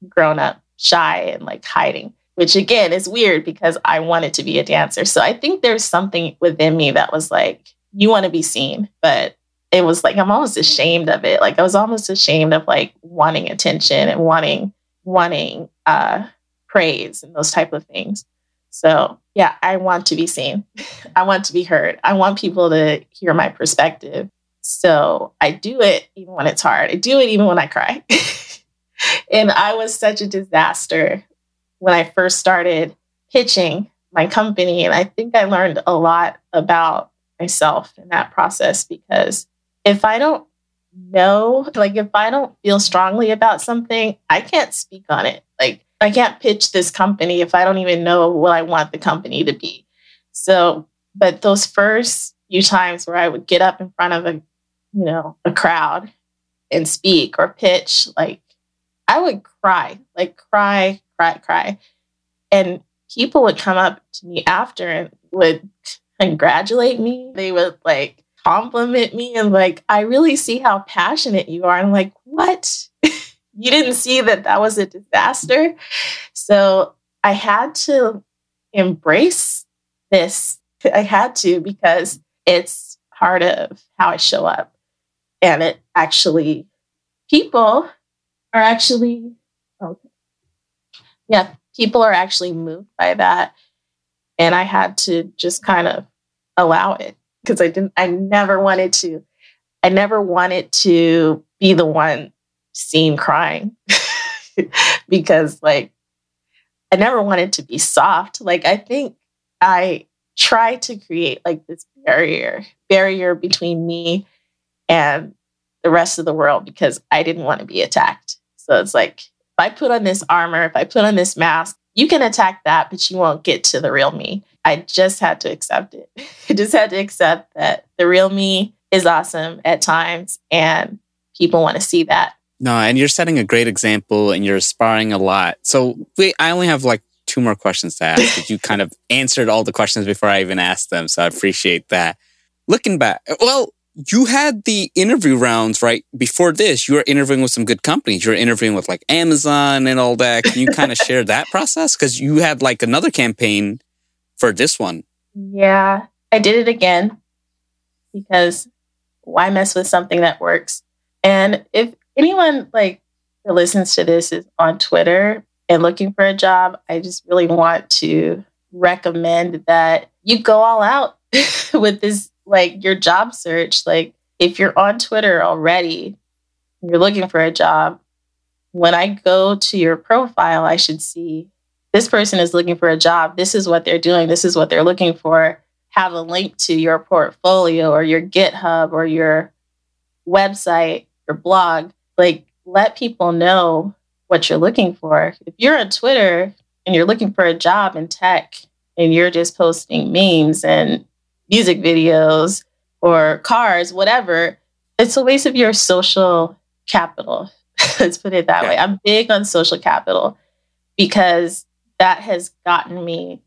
grown up shy and like hiding, which again is weird because I wanted to be a dancer. So I think there's something within me that was like, you want to be seen, but it was like, I'm almost ashamed of it. Like I was almost ashamed of like wanting attention and wanting praise and those type of things. So yeah, I want to be seen. I want to be heard. I want people to hear my perspective. So I do it even when it's hard. I do it even when I cry. And I was such a disaster when I first started pitching my company. And I think I learned a lot about myself in that process, because if I don't know, like if I don't feel strongly about something, I can't speak on it. Like I can't pitch this company if I don't even know what I want the company to be. So, but those first few times where I would get up in front of a crowd and speak or pitch, like I would cry. And people would come up to me after and would congratulate me. They would like compliment me and like, I really see how passionate you are. And I'm like, what? You didn't see that was a disaster. So I had to embrace this. I had to, because it's part of how I show up. And it actually, people are actually moved by that. And I had to just kind of allow it, because I never wanted to be the one seen crying because like, I never wanted to be soft. Like, I think I try to create like this barrier between me and the rest of the world, because I didn't want to be attacked. So it's like, if I put on this armor, if I put on this mask, you can attack that, but you won't get to the real me. I just had to accept it. I just had to accept that the real me is awesome at times and people want to see that. No, and you're setting a great example and you're aspiring a lot. So I only have like two more questions to ask, but you kind of answered all the questions before I even asked them. So I appreciate that. Looking back, well, you had the interview rounds, right? Before this, you were interviewing with some good companies. You were interviewing with like Amazon and all that. Can you kind of share that process? Because you had like another campaign for this one. Yeah, I did it again, because why mess with something that works? And if anyone like who listens to this is on Twitter and looking for a job, I just really want to recommend that you go all out with this, like your job search. Like if you're on Twitter already, you're looking for a job, when I go to your profile, I should see this person is looking for a job. This is what they're doing. This is what they're looking for. Have a link to your portfolio or your GitHub or your website, your blog. Like let people know what you're looking for. If you're on Twitter and you're looking for a job in tech and you're just posting memes and music videos or cars, whatever, it's a waste of your social capital. Let's put it that way. I'm big on social capital because that has gotten me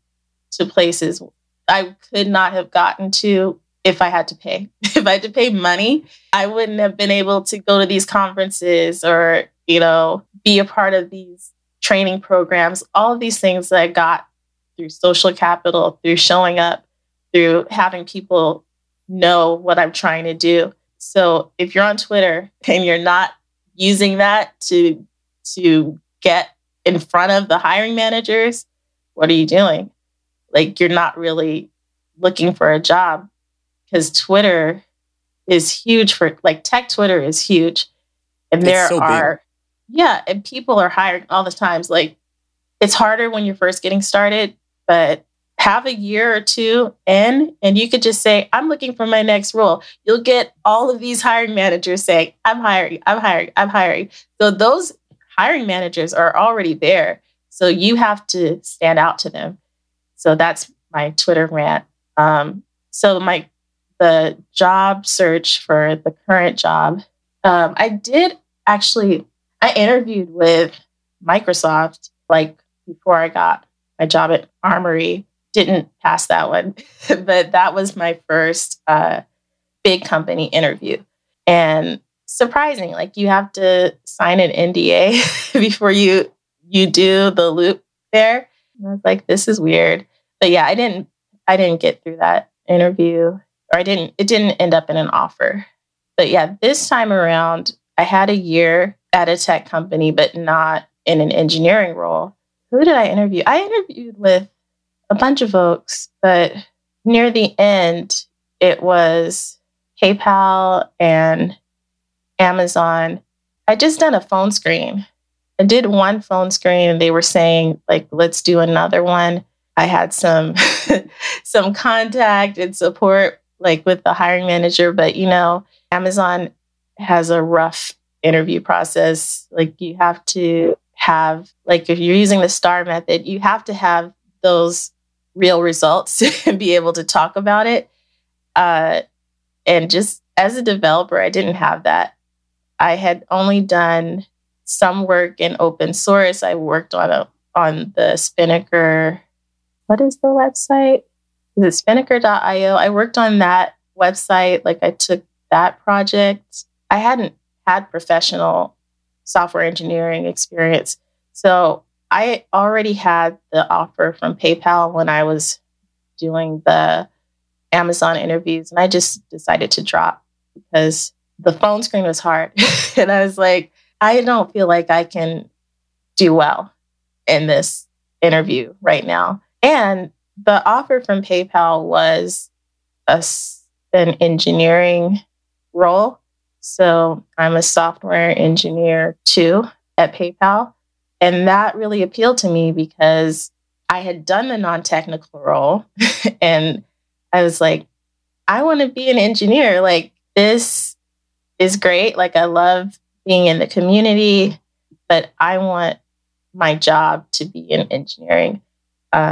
to places I could not have gotten to if I had to pay. If I had to pay money, I wouldn't have been able to go to these conferences or, be a part of these training programs. All of these things that I got through social capital, through showing up, through having people know what I'm trying to do. So if you're on Twitter and you're not using that to get in front of the hiring managers, what are you doing? Like you're not really looking for a job, because Twitter is huge for like tech. Twitter is huge. And and people are hiring all the times. Like it's harder when you're first getting started, but have a year or two in, and you could just say, I'm looking for my next role. You'll get all of these hiring managers saying, I'm hiring, I'm hiring, I'm hiring. So those hiring managers are already there. So you have to stand out to them. So that's my Twitter rant. So my the job search for the current job, I interviewed with Microsoft like before I got my job at Armory. Didn't pass that one, but that was my first big company interview. And surprising, like you have to sign an NDA before you do the loop there. And I was like, this is weird. But yeah, I didn't get through that interview, or it didn't end up in an offer. But yeah, this time around, I had a year at a tech company, but not in an engineering role. Who did I interview? I interviewed with a bunch of folks, but near the end, it was PayPal and Amazon. I just done a phone screen. I did one phone screen and they were saying, like, let's do another one. I had some contact and support, like with the hiring manager, but you know, Amazon has a rough interview process. Like you have to have, like if you're using the STAR method, you have to have those real results and be able to talk about it. And just as a developer, I didn't have that. I had only done some work in open source. I worked on the Spinnaker. What is the website? Is it Spinnaker.io? I worked on that website. Like I took that project. I hadn't had professional software engineering experience. So I already had the offer from PayPal when I was doing the Amazon interviews. And I just decided to drop because the phone screen was hard. And I was like, I don't feel like I can do well in this interview right now. And the offer from PayPal was an engineering role. So I'm a software engineer too at PayPal. And that really appealed to me because I had done the non-technical role. And I was like, I want to be an engineer. Like, this is great. Like, I love being in the community, but I want my job to be in engineering.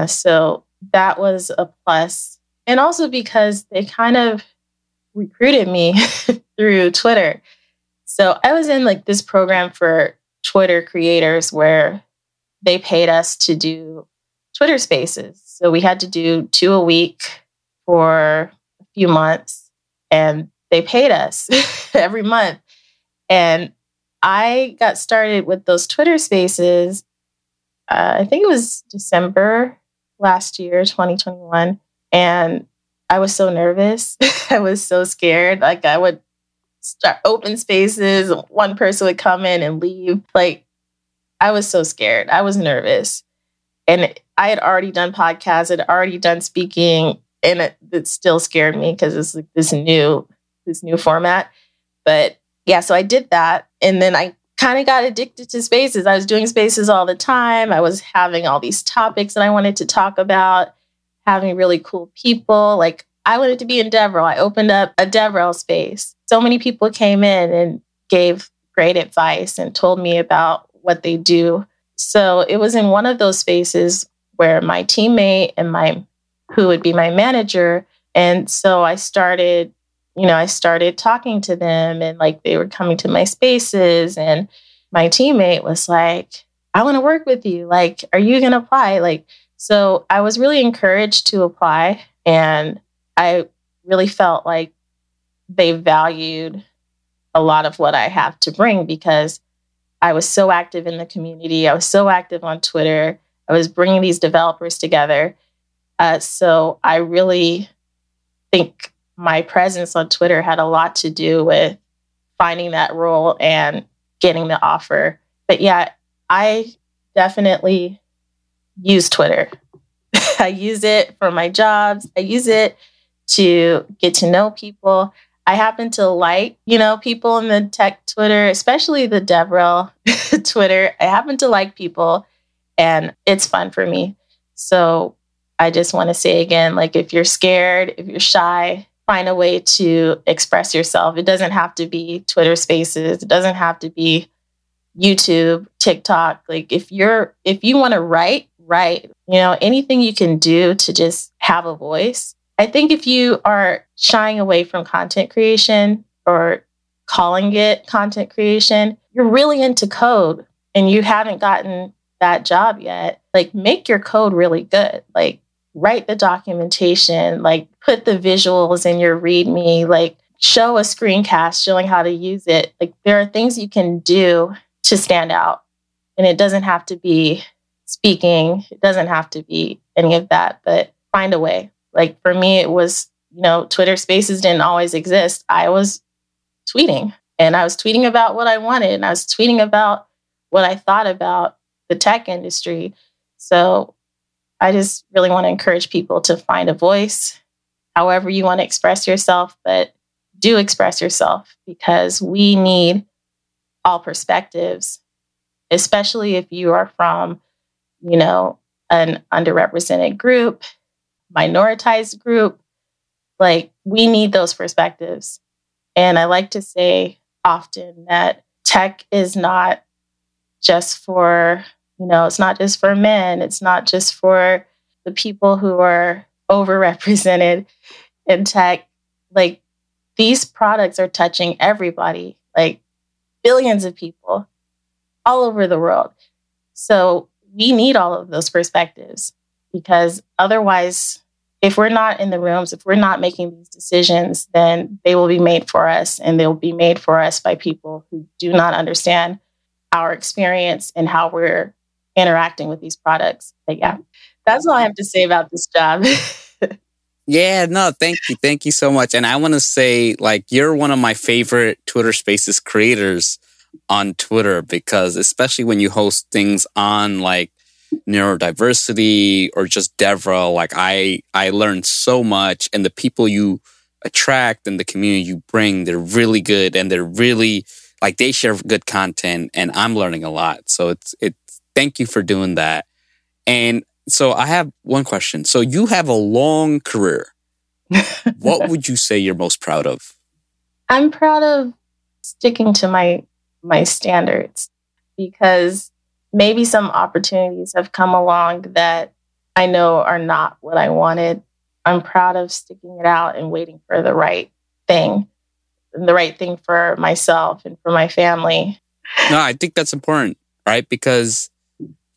So that was a plus. And also because they kind of recruited me through Twitter. So I was in like this program for Twitter creators where they paid us to do Twitter spaces. So we had to do 2 a week for a few months and they paid us every month. And I got started with those Twitter spaces. I think it was December last year, 2021. And I was so nervous. I was so scared. Like I would start open spaces. One person would come in and leave. Like I was so scared. I was nervous. And I had already done podcasts. I'd already done speaking. And it still scared me because it's like this new format. But yeah, so I did that. And then I kind of got addicted to spaces. I was doing spaces all the time. I was having all these topics that I wanted to talk about, having really cool people. Like I wanted to be in DevRel. I opened up a DevRel space. So many people came in and gave great advice and told me about what they do. So it was in one of those spaces where my teammate and who would be my manager. And so I started talking to them and like they were coming to my spaces and my teammate was like, I want to work with you. Like, are you going to apply? Like, so I was really encouraged to apply and I really felt like they valued a lot of what I have to bring because I was so active in the community. I was so active on Twitter. I was bringing these developers together. So I really think my presence on Twitter had a lot to do with finding that role and getting the offer. But yeah, I definitely use Twitter. I use it for my jobs. I use it to get to know people. I happen to like, people in the tech Twitter, especially the DevRel Twitter. I happen to like people and it's fun for me. So I just want to say again, like if you're scared, if you're shy, find a way to express yourself. It doesn't have to be Twitter spaces. It doesn't have to be YouTube, TikTok. Like if you want to write, anything you can do to just have a voice I think if you are shying away from content creation or calling it content creation, you're really into code and you haven't gotten that job yet. Like, make your code really good. Like, write the documentation, like, put the visuals in your README, like, show a screencast showing how to use it. Like, there are things you can do to stand out. And it doesn't have to be speaking. It doesn't have to be any of that, but find a way. Like, for me, it was, you know, Twitter Spaces didn't always exist. I was tweeting, and I was tweeting about what I wanted, and I was tweeting about what I thought about the tech industry. So I just really want to encourage people to find a voice, however you want to express yourself, but do express yourself, because we need all perspectives, especially if you are from, you know, an underrepresented group, minoritized group. Like, we need those perspectives. And I like to say often that tech is not just for, you know, it's not just for men. It's not just for the people who are overrepresented in tech. Like, these products are touching everybody, like billions of people all over the world. So we need all of those perspectives, because otherwise, if we're not in the rooms, if we're not making these decisions, then they will be made for us, and they'll be made for us by people who do not understand our experience and how we're interacting with these products. But yeah, that's all I have to say about this job. Yeah, no, thank you. Thank you so much. And I want to say, like, you're one of my favorite Twitter Spaces creators on Twitter, because especially when you host things on like neurodiversity or just DevRel, like I learned so much, and the people you attract and the community you bring, they're really good, and they're really like, they share good content, and I'm learning a lot. So it's thank you for doing that. And so I have one question. So you have a long career. What would you say you're most proud of? I'm proud of sticking to my standards, because maybe some opportunities have come along that I know are not what I wanted. I'm proud of sticking it out and waiting for the right thing, and the right thing for myself and for my family. No, I think that's important, right? Because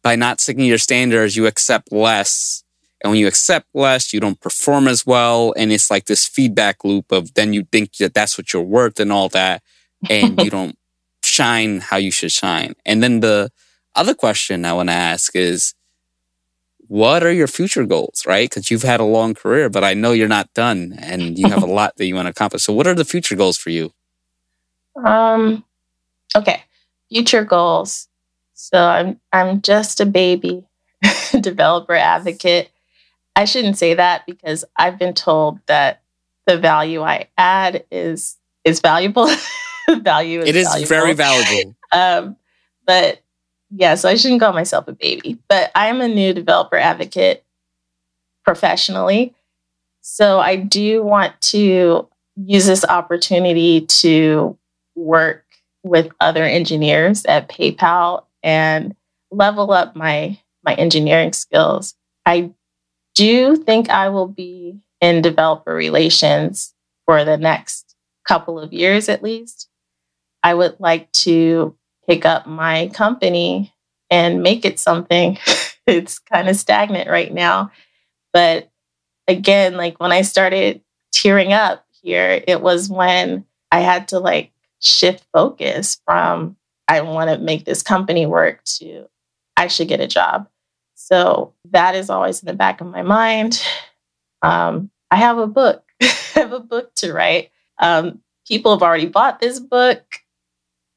by not sticking to your standards, you accept less. And when you accept less, you don't perform as well. And it's like this feedback loop of then you think that that's what you're worth and all that. And you don't shine how you should shine. And then the other question I want to ask is, what are your future goals, right? Because you've had a long career, but I know you're not done, and you have a lot that you want to accomplish. So what are the future goals for you? Okay. Future goals. So I'm just a baby developer advocate. I shouldn't say that, because I've been told that the value I add is valuable. Value is valuable. It is very valuable. But yeah, so I shouldn't call myself a baby, but I'm a new developer advocate professionally. So I do want to use this opportunity to work with other engineers at PayPal and level up my engineering skills. I do think I will be in developer relations for the next couple of years at least. I would like to pick up my company and make it something. It's kind of stagnant right now. But again, like, when I started tearing up here, it was when I had to like shift focus from I want to make this company work to I should get a job. So that is always in the back of my mind. I have a book. I have a book to write. People have already bought this book.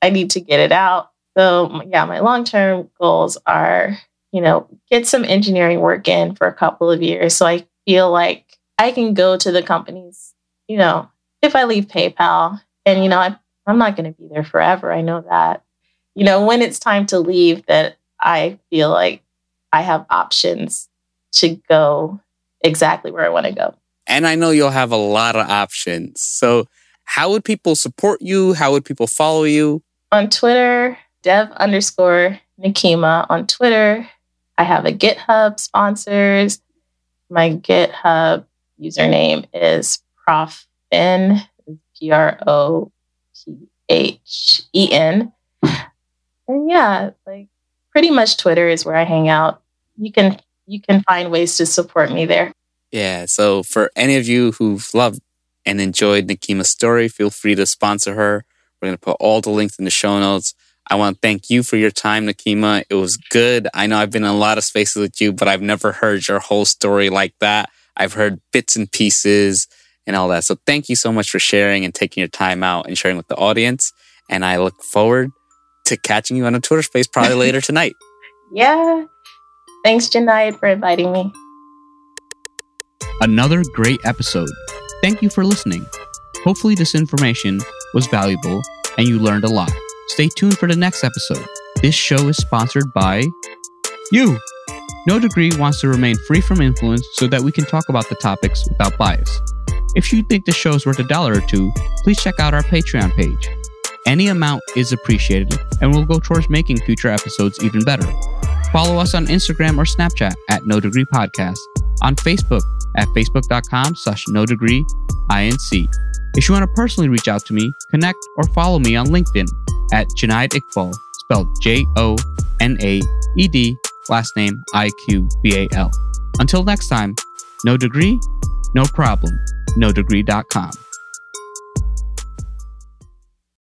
I need to get it out. So yeah, my long-term goals are, you know, get some engineering work in for a couple of years. So I feel like I can go to the companies, you know, if I leave PayPal, and, you know, I'm not going to be there forever. I know that, you know, when it's time to leave, that I feel like I have options to go exactly where I want to go. And I know you'll have a lot of options. So how would people support you? How would people follow you? On Twitter, dev_Nikema on Twitter. I have a GitHub sponsors. My GitHub username is Prophen, Prophen. And yeah, like pretty much Twitter is where I hang out. You can find ways to support me there. Yeah. So for any of you who've loved and enjoyed Nikema's story, feel free to sponsor her. We're going to put all the links in the show notes. I want to thank you for your time, Nikema. It was good. I know I've been in a lot of spaces with you, but I've never heard your whole story like that. I've heard bits and pieces and all that. So thank you so much for sharing and taking your time out and sharing with the audience. And I look forward to catching you on a Twitter space probably later tonight. Yeah. Thanks, Jonaed, for inviting me. Another great episode. Thank you for listening. Hopefully this information was valuable and you learned a lot. Stay tuned for the next episode. This show is sponsored by you. No Degree wants to remain free from influence so that we can talk about the topics without bias. If you think the show is worth $1 or $2, please check out our Patreon page. Any amount is appreciated and will go towards making future episodes even better. Follow us on Instagram or Snapchat at No Degree Podcast, on Facebook at facebook.com/NoDegreeINC. If you want to personally reach out to me, connect or follow me on LinkedIn at Jonaed Iqbal, spelled Jonaed, last name Iqbal. Until next time, no degree, no problem, nodegree.com.